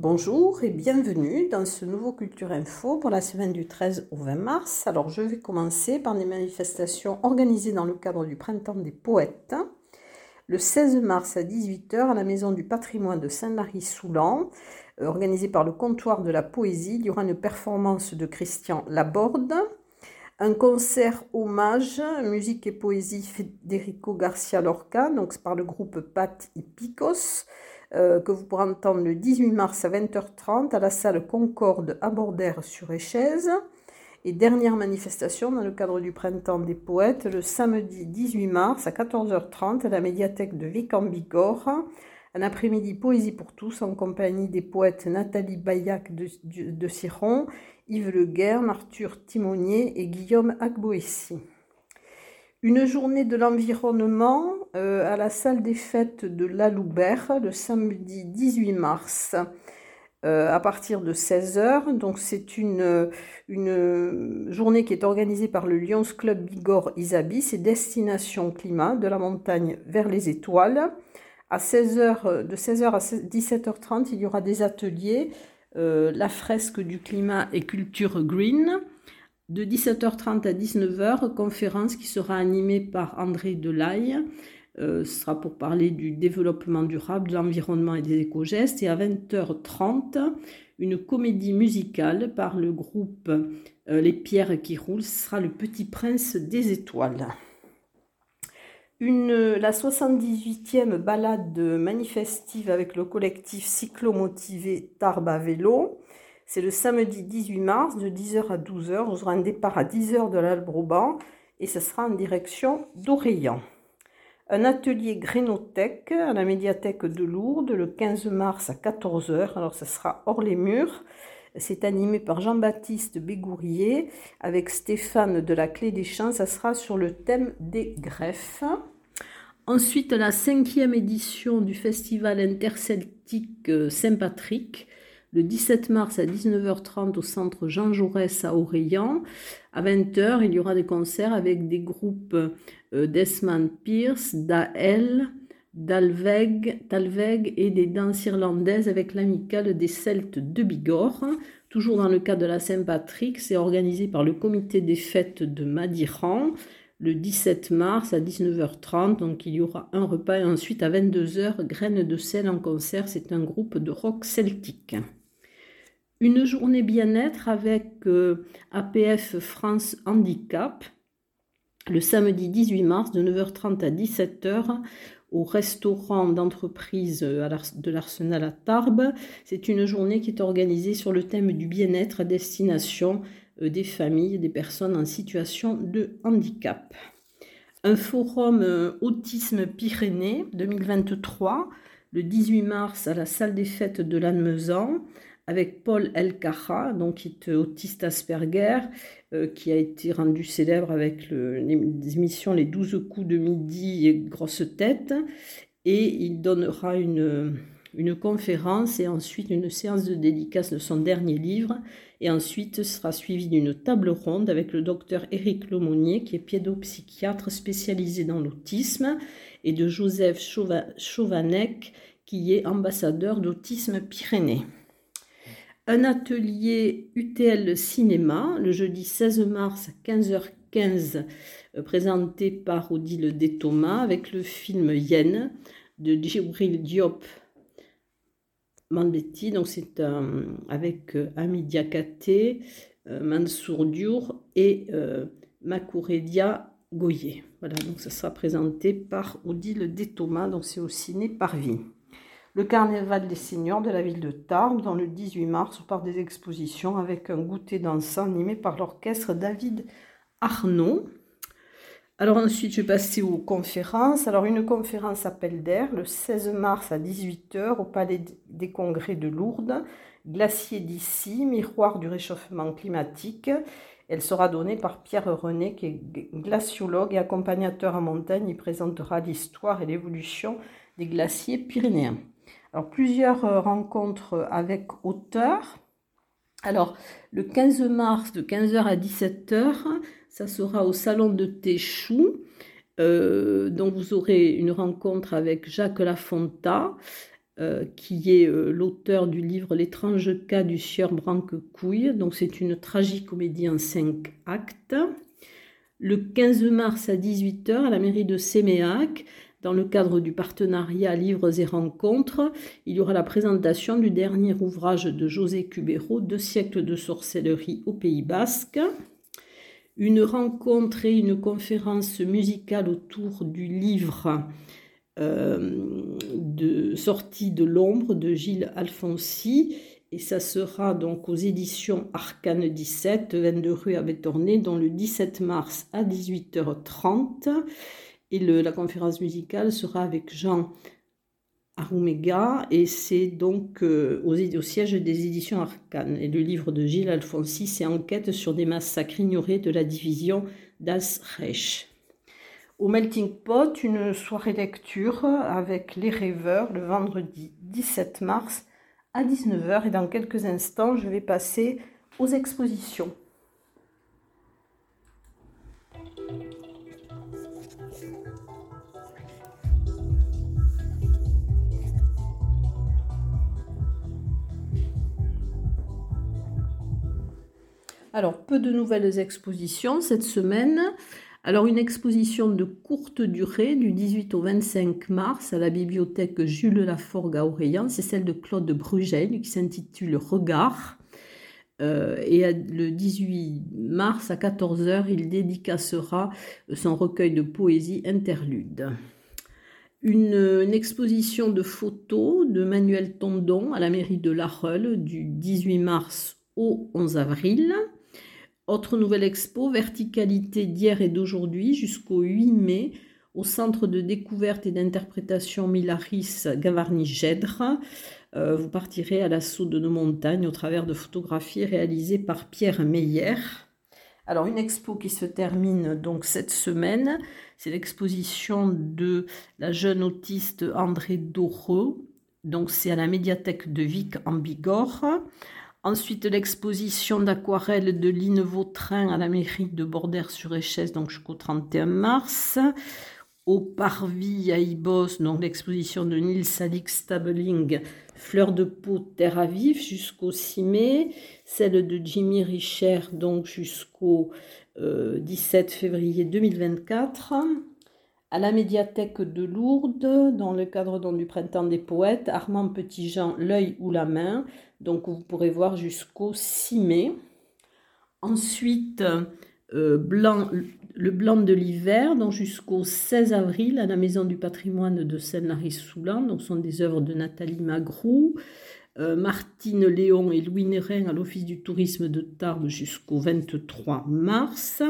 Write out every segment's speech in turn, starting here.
Bonjour et bienvenue dans ce nouveau Culture Info pour la semaine du 13 au 20 mars. Alors je vais commencer par les manifestations organisées dans le cadre du Printemps des Poètes. Le 16 mars à 18h à la Maison du Patrimoine de Saint-Lary-Soulan, organisée par le Comptoir de la Poésie, il y aura une performance de Christian Laborde. Un concert hommage, musique et poésie Federico Garcia Lorca, donc par le groupe Pat et Picos, que vous pourrez entendre le 18 mars à 20h30 à la salle Concorde à Bordères-sur-Échez. Et dernière manifestation dans le cadre du Printemps des Poètes, le samedi 18 mars à 14h30 à la médiathèque de Vic-en-Bigorre, un après-midi poésie pour tous en compagnie des poètes Nathalie Bayac de Siron, Yves Le Guern, Arthur Timonier et Guillaume Agboessi. Une journée de l'environnement à la salle des fêtes de Laloubert le samedi 18 mars à partir de 16h. Donc c'est une journée qui est organisée par le Lyons Club Bigorre Isaby. C'est destination climat de la montagne vers les étoiles. À 16h, de 16h à 17h30, il y aura des ateliers, la fresque du climat et culture green. De 17h30 à 19h, conférence qui sera animée par André Delaille. Ce sera pour parler du développement durable, de l'environnement et des éco-gestes. Et à 20h30, une comédie musicale par le groupe Les Pierres qui Roulent. Ce sera Le Petit Prince des Étoiles. La 78e balade manifestive avec le collectif cyclomotivé Tarbes à Vélo. C'est le samedi 18 mars de 10h à 12h. On aura un départ à 10h de l'Albroban et ce sera en direction d'Orléans. Un atelier Grénothèque à la médiathèque de Lourdes le 15 mars à 14h. Alors ce sera hors les murs. C'est animé par Jean-Baptiste Bégourier avec Stéphane de la Clé des Champs. Ça sera sur le thème des greffes. Ensuite, la 5e édition du Festival interceltique Saint-Patrick, le 17 mars à 19h30 au centre Jean Jaurès à Orléans. À 20h, il y aura des concerts avec des groupes d'Esman Pierce, Dael, Talveg et des danses irlandaises avec l'amicale des Celtes de Bigorre. Toujours dans le cadre de la Saint-Patrick, c'est organisé par le comité des fêtes de Madiran le 17 mars à 19h30. Donc il y aura un repas et ensuite à 22h, Graines de sel en concert. C'est un groupe de rock celtique. Une journée bien-être avec APF France Handicap le samedi 18 mars de 9h30 à 17h. Au restaurant d'entreprise de l'Arsenal à Tarbes. C'est une journée qui est organisée sur le thème du bien-être à destination des familles et des personnes en situation de handicap. Un forum Autisme Pyrénées 2023, le 18 mars à la salle des fêtes de Lannemezan, avec Paul El-Kaha, donc qui est autiste Asperger, qui a été rendu célèbre avec l'émission Les 12 coups de midi et Grosse tête. Et il donnera une conférence et ensuite une séance de dédicace de son dernier livre. Et ensuite sera suivi d'une table ronde avec le docteur Éric Lomonier, qui est pédopsychiatre spécialisé dans l'autisme, et de Joseph Chauvanek, qui est ambassadeur d'Autisme Pyrénées. Un atelier UTL Cinéma, le jeudi 16 mars à 15h15, présenté par Odile Détoma avec le film Yen de Djibril Diop Mambety. Donc c'est avec Amidia Katé, Mansour Diour et Makouredia Goye. Voilà, donc ça sera présenté par Odile Détoma, donc c'est au ciné par vie. Le carnaval des seniors de la ville de Tarbes, dans le 18 mars, par des expositions avec un goûter dansant animé par l'orchestre David Arnaud. Alors ensuite, je vais passer aux conférences. Alors une conférence à Pelder, le 16 mars à 18h, au Palais des Congrès de Lourdes, Glacier d'ici, miroir du réchauffement climatique. Elle sera donnée par Pierre René, qui est glaciologue et accompagnateur en montagne. Il présentera l'histoire et l'évolution des glaciers pyrénéens. Alors, plusieurs rencontres avec auteurs. Alors, le 15 mars, de 15h à 17h, ça sera au Salon de thé Chou. Donc, vous aurez une rencontre avec Jacques Lafonta, qui est l'auteur du livre « L'étrange cas du sieur Branque-Couille ». Donc c'est une tragicomédie en 5 actes. Le 15 mars à 18h à la mairie de Séméac, dans le cadre du partenariat Livres et Rencontres, il y aura la présentation du dernier ouvrage de José Cubero, « 2 siècles de sorcellerie au Pays Basque ». Une rencontre et une conférence musicale autour du livre « Sortie de l'ombre » de Gilles Alfonsi. Et ça sera donc aux éditions Arcanes 17, 22 rue à Béthornay, dont le 17 mars à 18h30. Et la conférence musicale sera avec Jean Arouméga, et c'est donc au siège des éditions Arcanes. Et le livre de Gilles Alfonsi, c'est « Enquête sur des massacres ignorés de la division d'As-Reich ». Au Melting Pot, une soirée lecture avec Les Rêveurs, le vendredi 17 mars à 19h. Et dans quelques instants, je vais passer aux expositions. Alors, peu de nouvelles expositions cette semaine. Alors, une exposition de courte durée du 18 au 25 mars à la bibliothèque Jules Laforgue à Orléans. C'est celle de Claude Brugel qui s'intitule « Regard ». Et le 18 mars à 14h, il dédicacera son recueil de poésie « Interlude ». Une exposition de photos de Manuel Tondon à la mairie de La Reule du 18 mars au 11 avril. Autre nouvelle expo, verticalité d'hier et d'aujourd'hui jusqu'au 8 mai au centre de découverte et d'interprétation Milaris Gavarni-Gèdre. Vous partirez à l'assaut de nos montagnes au travers de photographies réalisées par Pierre Meyer. Alors une expo qui se termine donc cette semaine, c'est l'exposition de la jeune autiste André Doreux. Donc c'est à la médiathèque de Vic en Bigorre. Ensuite, l'exposition d'aquarelles de Lynn Vautrin à la mairie de Bordères-sur-Échesse, donc jusqu'au 31 mars. Au Parvis à Ibos, donc l'exposition de Niels Alix Tabling, Fleur de peau, Terre à vif, jusqu'au 6 mai. Celle de Jimmy Richer, donc jusqu'au 17 février 2024. À la médiathèque de Lourdes, dans le cadre du Printemps des Poètes, Armand Petitjean, L'œil ou la main, donc vous pourrez voir jusqu'au 6 mai. Ensuite, le blanc de l'hiver, donc jusqu'au 16 avril, à la Maison du patrimoine de Saint-Lary-Soulan, donc ce sont des œuvres de Nathalie Magroux, Martine Léon et Louis Nérin à l'Office du tourisme de Tarbes jusqu'au 23 mars.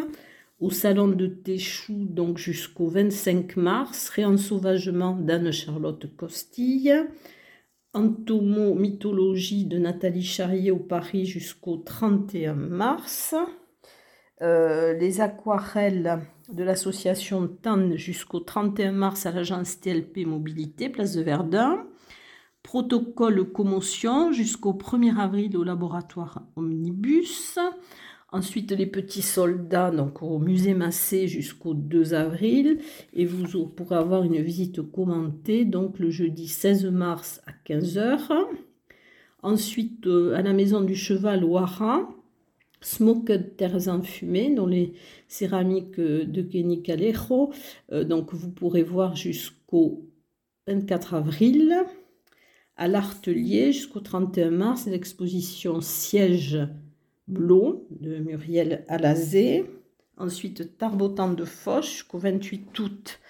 Au salon de Téchou, donc jusqu'au 25 mars, réensauvagement d'Anne-Charlotte Costille, entomomythologie de Nathalie Charrier au Paris jusqu'au 31 mars, les aquarelles de l'association TAN jusqu'au 31 mars à l'agence TLP Mobilité, place de Verdun, protocole commotion jusqu'au 1er avril au laboratoire Omnibus. Ensuite, les petits soldats, donc au musée Massé jusqu'au 2 avril. Et vous pourrez avoir une visite commentée, donc le jeudi 16 mars à 15h. Ensuite, à la Maison du Cheval, Ouara, Smoked Terres enfumées, dont les céramiques de Kenny Calejo. Donc, vous pourrez voir jusqu'au 24 avril. À l'Artelier, jusqu'au 31 mars, l'exposition Siège Blond de Muriel Alazé. Ensuite, Tarbotan de Foch jusqu'au 28 août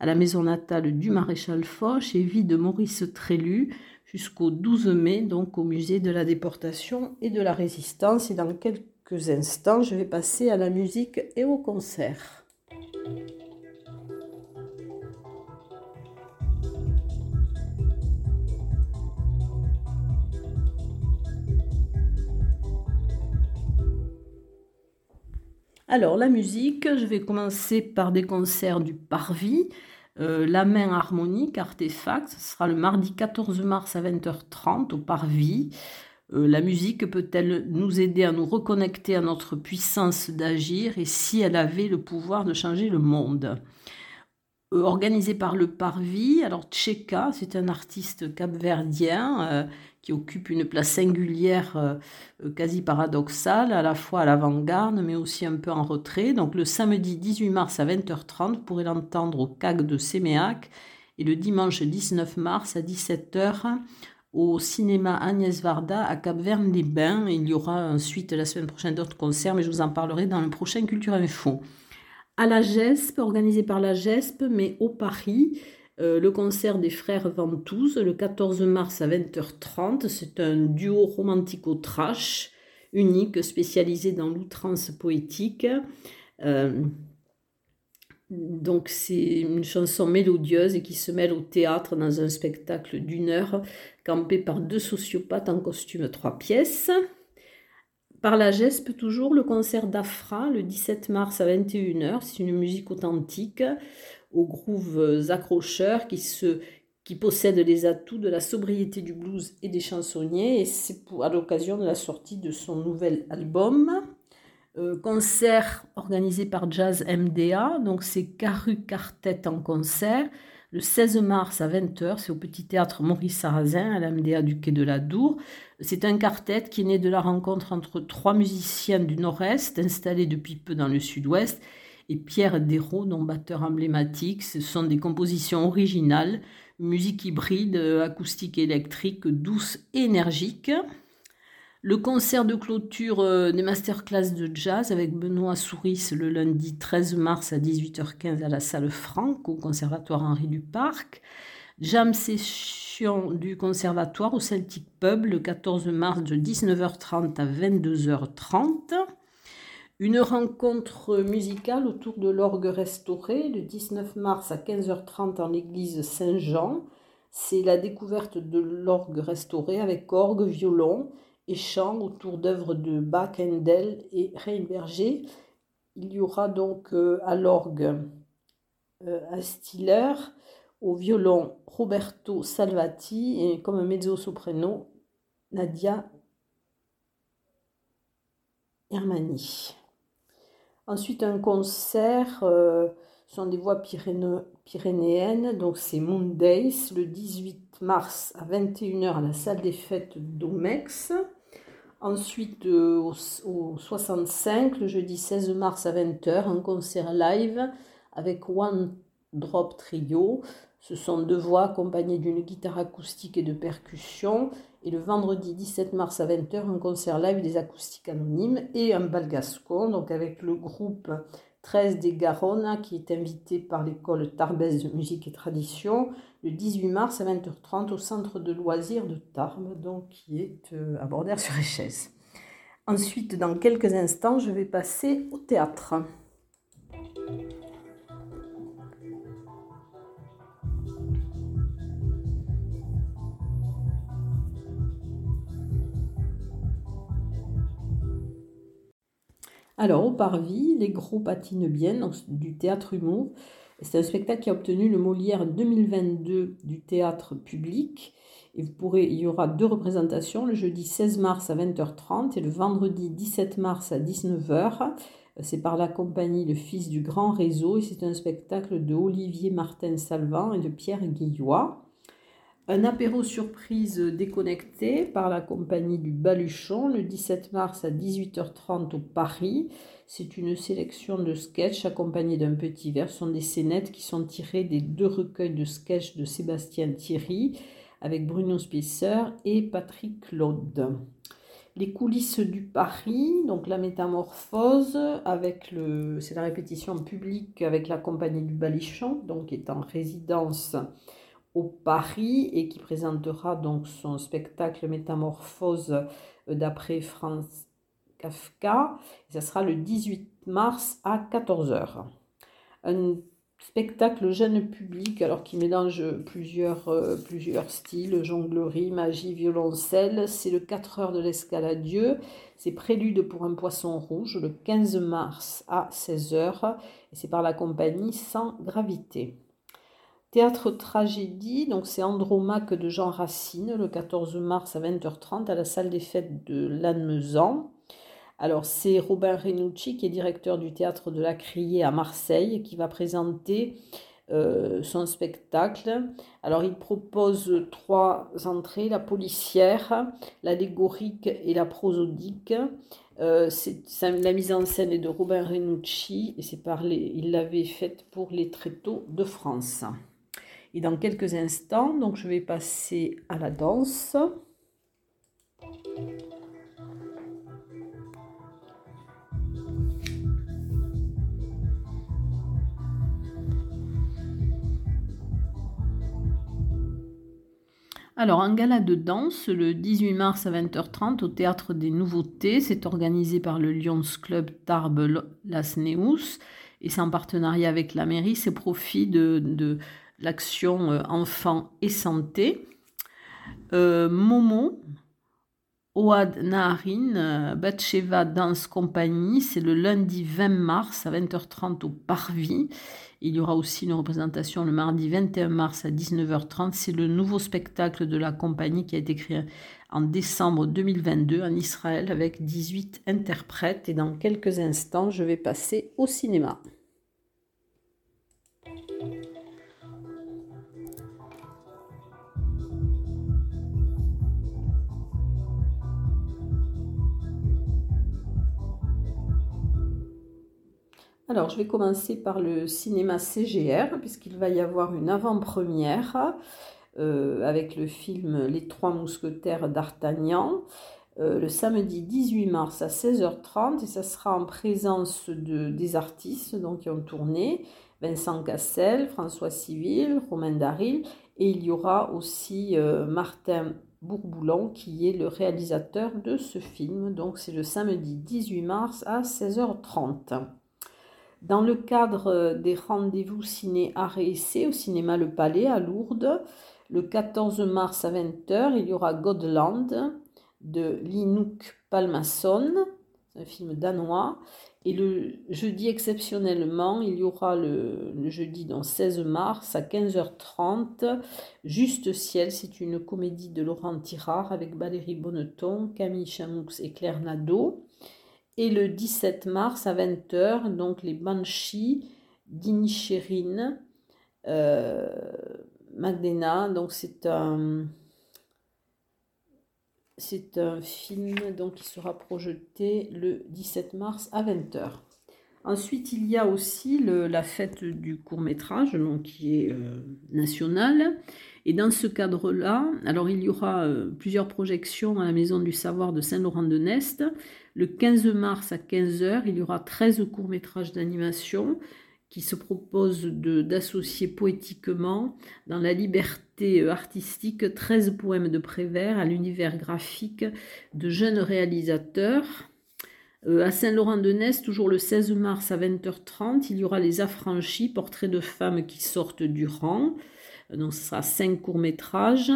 à la maison natale du maréchal Foch et Vie de Maurice Trélu jusqu'au 12 mai, donc au musée de la déportation et de la résistance. Et dans quelques instants, je vais passer à la musique et au concert. Alors, la musique, je vais commencer par des concerts du Parvis, La Main Harmonique, Artefact, ce sera le mardi 14 mars à 20h30 au Parvis. La musique peut-elle nous aider à nous reconnecter à notre puissance d'agir et si elle avait le pouvoir de changer le monde ? organisé par le Parvis. Alors Tcheka, c'est un artiste capverdien qui occupe une place singulière, quasi paradoxale, à la fois à l'avant-garde, mais aussi un peu en retrait. Donc le samedi 18 mars à 20h30, vous pourrez l'entendre au CAC de Séméac, et le dimanche 19 mars à 17h au cinéma Agnès Varda à Cap-Verne-les-Bains. Il y aura ensuite la semaine prochaine d'autres concerts, mais je vous en parlerai dans le prochain Culture Info. À la GESP, organisé par la GESP, mais au Paris, le concert des frères Ventouze, le 14 mars à 20h30. C'est un duo romantico-trash, unique, spécialisé dans l'outrance poétique. Donc c'est une chanson mélodieuse et qui se mêle au théâtre dans un spectacle d'une heure, campé par deux sociopathes en costume 3 pièces. Par la GESP, toujours, le concert d'Afra, le 17 mars à 21h. C'est une musique authentique, aux grooves accrocheurs, qui possède les atouts de la sobriété du blues et des chansonniers. Et c'est à l'occasion de la sortie de son nouvel album. Concert organisé par Jazz MDA, donc c'est Caru Quartet en concert. Le 16 mars à 20h, c'est au Petit Théâtre Maurice Sarrazin, à la MDA du Quai de la Dour. C'est un quartet qui est né de la rencontre entre 3 musiciens du Nord-Est, installés depuis peu dans le Sud-Ouest, et Pierre Desraux, dont batteur emblématique. Ce sont des compositions originales, musique hybride, acoustique et électrique, douce et énergique. Le concert de clôture des masterclass de jazz avec Benoît Souris le lundi 13 mars à 18h15 à la salle Franck au Conservatoire Henri Duparc. Jam session du Conservatoire au Celtic Pub le 14 mars de 19h30 à 22h30. Une rencontre musicale autour de l'orgue restauré le 19 mars à 15h30 en l'église Saint-Jean. C'est la découverte de l'orgue restauré avec orgue, violon et chants autour d'œuvres de Bach, Handel et Rehberger. Il y aura donc à l'orgue un Stiller, au violon Roberto Salvati et comme mezzo-soprano Nadia Hermani. Ensuite un concert sont des voix pyrénéennes, donc c'est Mondays le 18 mars à 21h à la salle des fêtes d'Omex. Ensuite, au 65, le jeudi 16 mars à 20h, un concert live avec One Drop Trio. Ce sont 2 voix accompagnées d'une guitare acoustique et de percussions. Et le vendredi 17 mars à 20h, un concert live des acoustiques anonymes et un bal gascon, donc avec le groupe 13 des Garonnes, qui est invité par l'école Tarbaise de Musique et Tradition, le 18 mars à 20h30 au centre de loisirs de Tarbes, donc qui est à Bordères-sur-Échez. Ensuite, dans quelques instants, je vais passer au théâtre. Alors, au Parvis, les gros patinent bien, donc du théâtre humour. C'est un spectacle qui a obtenu le Molière 2022 du théâtre public. Et il y aura 2 représentations, le jeudi 16 mars à 20h30 et le vendredi 17 mars à 19h. C'est par la compagnie Le Fils du Grand Réseau et c'est un spectacle de Olivier Martin-Salvant et de Pierre Guillois. Un apéro surprise déconnecté par la compagnie du Baluchon le 17 mars à 18h30 au Paris. C'est une sélection de sketchs accompagnés d'un petit verre. Ce sont des scénettes qui sont tirées des 2 recueils de sketchs de Sébastien Thierry avec Bruno Spicer et Patrick Claude. Les coulisses du Paris, donc la métamorphose, c'est la répétition publique avec la compagnie du Baluchon, donc qui est en résidence au Paris et qui présentera donc son spectacle Métamorphose d'après Franz Kafka. Ça sera le 18 mars à 14h. Un spectacle jeune public alors qui mélange plusieurs styles, jonglerie, magie, violoncelle. C'est le 4h de l'Escaladieu. C'est Prélude pour un poisson rouge le 15 mars à 16h. Et c'est par la compagnie Sans Gravité. Théâtre Tragédie, donc c'est Andromaque de Jean Racine, le 14 mars à 20h30 à la salle des fêtes de Lannemezan. Alors c'est Robin Renucci qui est directeur du théâtre de la Criée à Marseille et qui va présenter son spectacle. Alors il propose trois entrées, la policière, l'allégorique et la prosodique. La mise en scène est de Robin Renucci et il l'avait faite pour les Tréteaux de France. Et dans quelques instants, donc je vais passer à la danse. Alors, un gala de danse le 18 mars à 20h30 au Théâtre des Nouveautés. C'est organisé par le Lyons Club Tarbes Las Neus et c'est en partenariat avec la mairie. C'est profit de l'action Enfants et Santé. Momo, Oad Naharine, Batsheva Dance Company. C'est le lundi 20 mars à 20h30 au Parvis. Il y aura aussi une représentation le mardi 21 mars à 19h30. C'est le nouveau spectacle de la compagnie qui a été créé en décembre 2022 en Israël avec 18 interprètes. Et dans quelques instants, je vais passer au cinéma. Alors, je vais commencer par le cinéma CGR, puisqu'il va y avoir une avant-première avec le film Les Trois Mousquetaires d'Artagnan, le samedi 18 mars à 16h30, et ça sera en présence des artistes donc, qui ont tourné, Vincent Cassel, François Civil, Romain Daril, et il y aura aussi Martin Bourboulon, qui est le réalisateur de ce film, donc c'est le samedi 18 mars à 16h30. Dans le cadre des rendez-vous ciné-arts et essais au cinéma Le Palais à Lourdes, le 14 mars à 20h, il y aura Godland de Linuk Palmason, un film danois. Et le jeudi, exceptionnellement, il y aura le jeudi donc 16 mars à 15h30, Juste Ciel, c'est une comédie de Laurent Tirard avec Valérie Bonneton, Camille Chamoux et Claire Nadeau. Et le 17 mars à 20h, donc les Banshees d'Inisherin Magdena. Donc c'est un film donc, qui sera projeté le 17 mars à 20h. Ensuite, il y a aussi la fête du court-métrage, donc, qui est nationale. Et dans ce cadre-là, alors il y aura plusieurs projections à la Maison du Savoir de Saint-Laurent-de-Nest. Le 15 mars à 15h, il y aura 13 courts-métrages d'animation qui se proposent d'associer poétiquement, dans la liberté artistique, 13 poèmes de Prévert à l'univers graphique de jeunes réalisateurs. À Saint-Laurent-de-Nest, toujours le 16 mars à 20h30, il y aura Les Affranchis, portraits de femmes qui sortent du rang. Donc, ce sera 5 courts-métrages.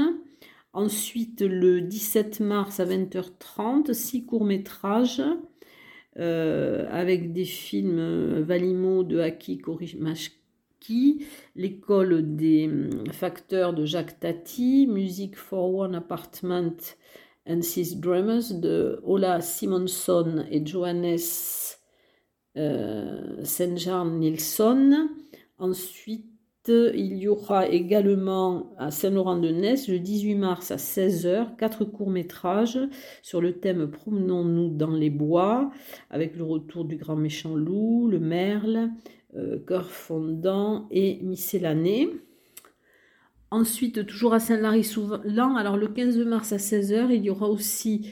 Ensuite, le 17 mars à 20h30, 6 courts-métrages avec des films Valimo de Haki Korimashki, L'école des facteurs de Jacques Tati, Music for One Apartment and Six Drummers de Ola Simonson et Johannes Senjar-Nilsson. Ensuite, il y aura également à Saint-Laurent-de-Nest, le 18 mars à 16h, 4 courts-métrages sur le thème « Promenons-nous dans les bois » avec le retour du grand méchant loup, le merle, cœur fondant et miscellané. Ensuite, toujours à Saint-Lary-Soulan, alors le 15 mars à 16h, il y aura aussi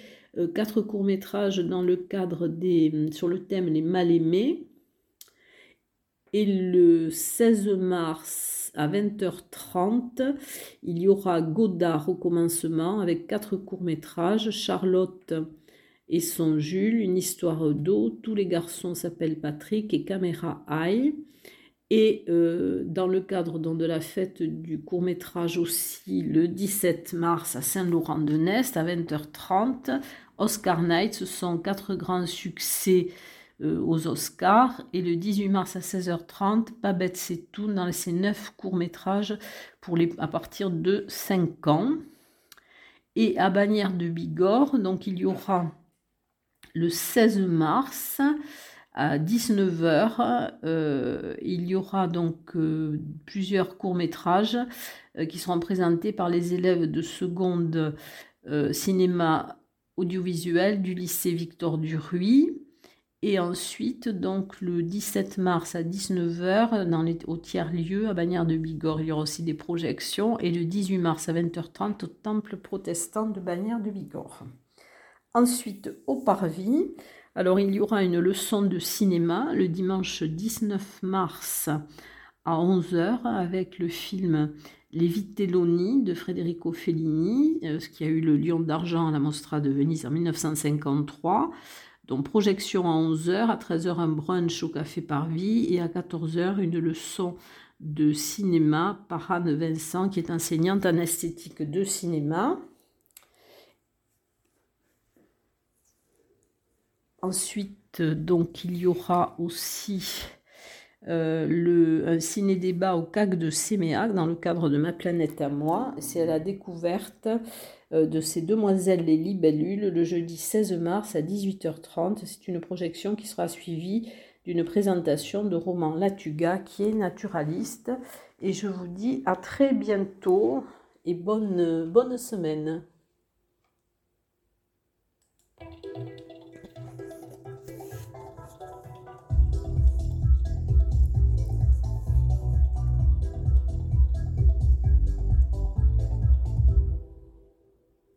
4 courts-métrages dans le cadre sur le thème « Les mal-aimés ». Et le 16 mars à 20h30, il y aura Godard au commencement avec 4 courts-métrages, Charlotte et son Jules, Une histoire d'eau, Tous les garçons s'appellent Patrick et Caméra High. Et dans le cadre donc, de la fête du court-métrage aussi, le 17 mars à Saint-Laurent-de-Nest à 20h30, Oscar Night, ce sont 4 grands succès aux Oscars, et le 18 mars à 16h30, Pas bête c'est tout, dans ses 9 courts-métrages à partir de 5 ans. Et à Bagnères de Bigorre, donc il y aura le 16 mars à 19h. Il y aura donc plusieurs courts-métrages qui seront présentés par les élèves de seconde cinéma audiovisuel du lycée Victor Duruy. Et ensuite, donc, le 17 mars à 19h, au tiers-lieu, à Bagnères-de-Bigorre, il y aura aussi des projections. Et le 18 mars à 20h30, au Temple protestant de Bagnères-de-Bigorre. Ensuite, au Parvis, alors il y aura une leçon de cinéma le dimanche 19 mars à 11h avec le film Les Vitelloni de Federico Fellini, ce qui a eu le Lion d'argent à la Mostra de Venise en 1953. Donc projection à 11h, à 13h un brunch au Café Parvis et à 14h une leçon de cinéma par Anne Vincent qui est enseignante en esthétique de cinéma. Ensuite, donc, il y aura aussi un ciné-débat au CAC de Séméac dans le cadre de Ma Planète à moi. C'est à la découverte de ces demoiselles les libellules le jeudi 16 mars à 18h30. C'est une projection qui sera suivie d'une présentation de Roman Latuga qui est naturaliste. Et je vous dis à très bientôt et bonne semaine.